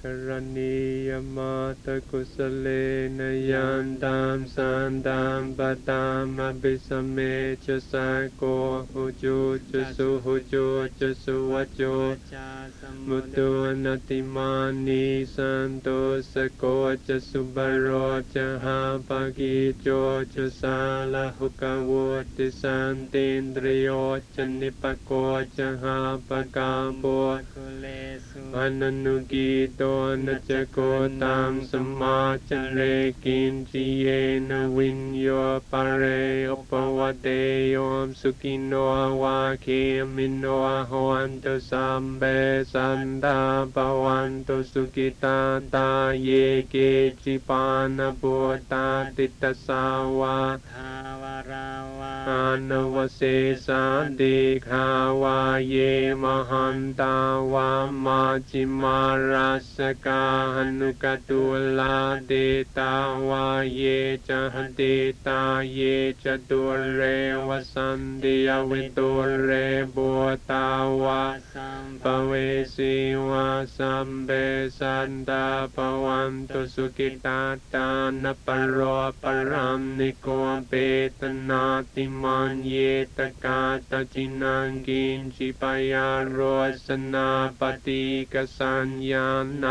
Karaniya mata kusalena yandam sandam badam abhisame chasako hujo chusu wacho mutu anatimani santo sako chasubaro chahapagi jo chusala hukawoti santindriyo chanipako chahapakambo ananugito Nacakotam samacare kinciyena vinyo pare opavadeyom sukino wakimino ahoanto sambe sanda pawanto sukita taye kechipana buddha titasawa anavasesa dekhawa ye mahantawa machimarasaka Hanukatula deta wa ye chahadeta ye chadure wasandiya vidure botawa pavesi wa sambe sanda pawanto sukitata naparo param niko betanati man ye takata chinangin chipaya rosana patika sanyanan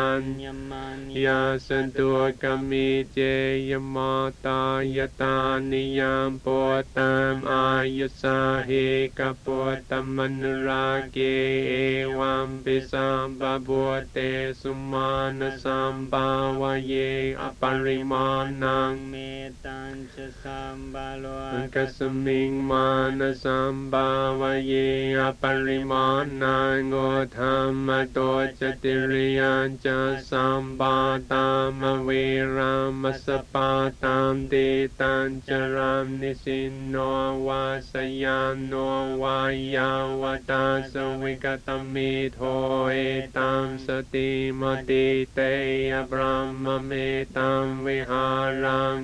Yasadurkamite yamata yataniyam potam ayasahe kapotam manurage evam pisambhabote sumana sambhavaye aparimanang metan chasambhalo kasaming mana sambhavaye aparimanang othamato chatiriyan chasambhavaye Sambatam aviram asapatam detan charam nisinno vasayano vayavata savikatamidho etam satimatiteya brahmametam viharam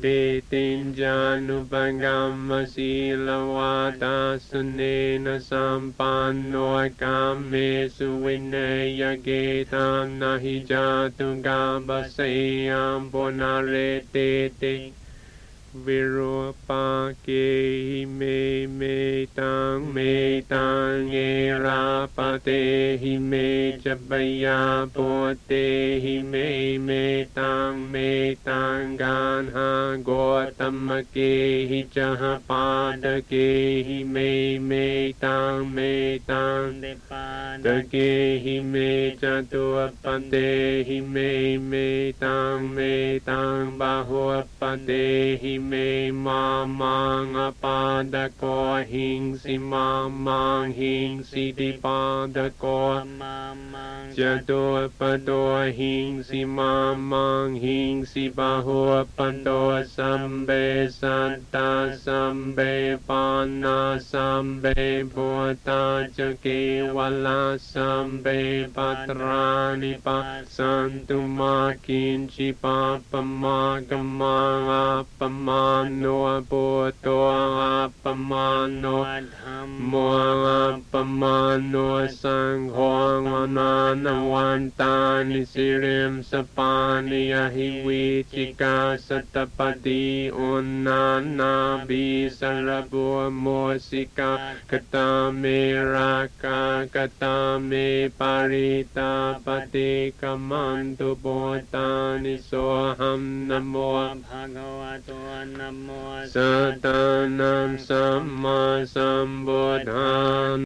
detinjanubhagam asilavata sunena sampanno kamesu vinayageta Nahi jatu gambasayam bonaretete Virupake hime metang erapate hime jabayapote hime metang ganha gotamake hijahapadake hime metang dake hime jatuapate hime metang bahuapate hime Me mamang apadako hing si mamang hing si dipadako jado apado hing si mamang hing si bahu apado sambe santa sambe pana sambe bhuta jake wala sambe patrani pa santuma kinchi pa pamagama apama Mano apoto apamano moa apamano sanghong ananawantani sirim sapani ahiwi chika satapati unanabi sarabu mosika katame raka katame parita pati kamantu botani soham namo bhagavato Namo Satanam Sammasambuddham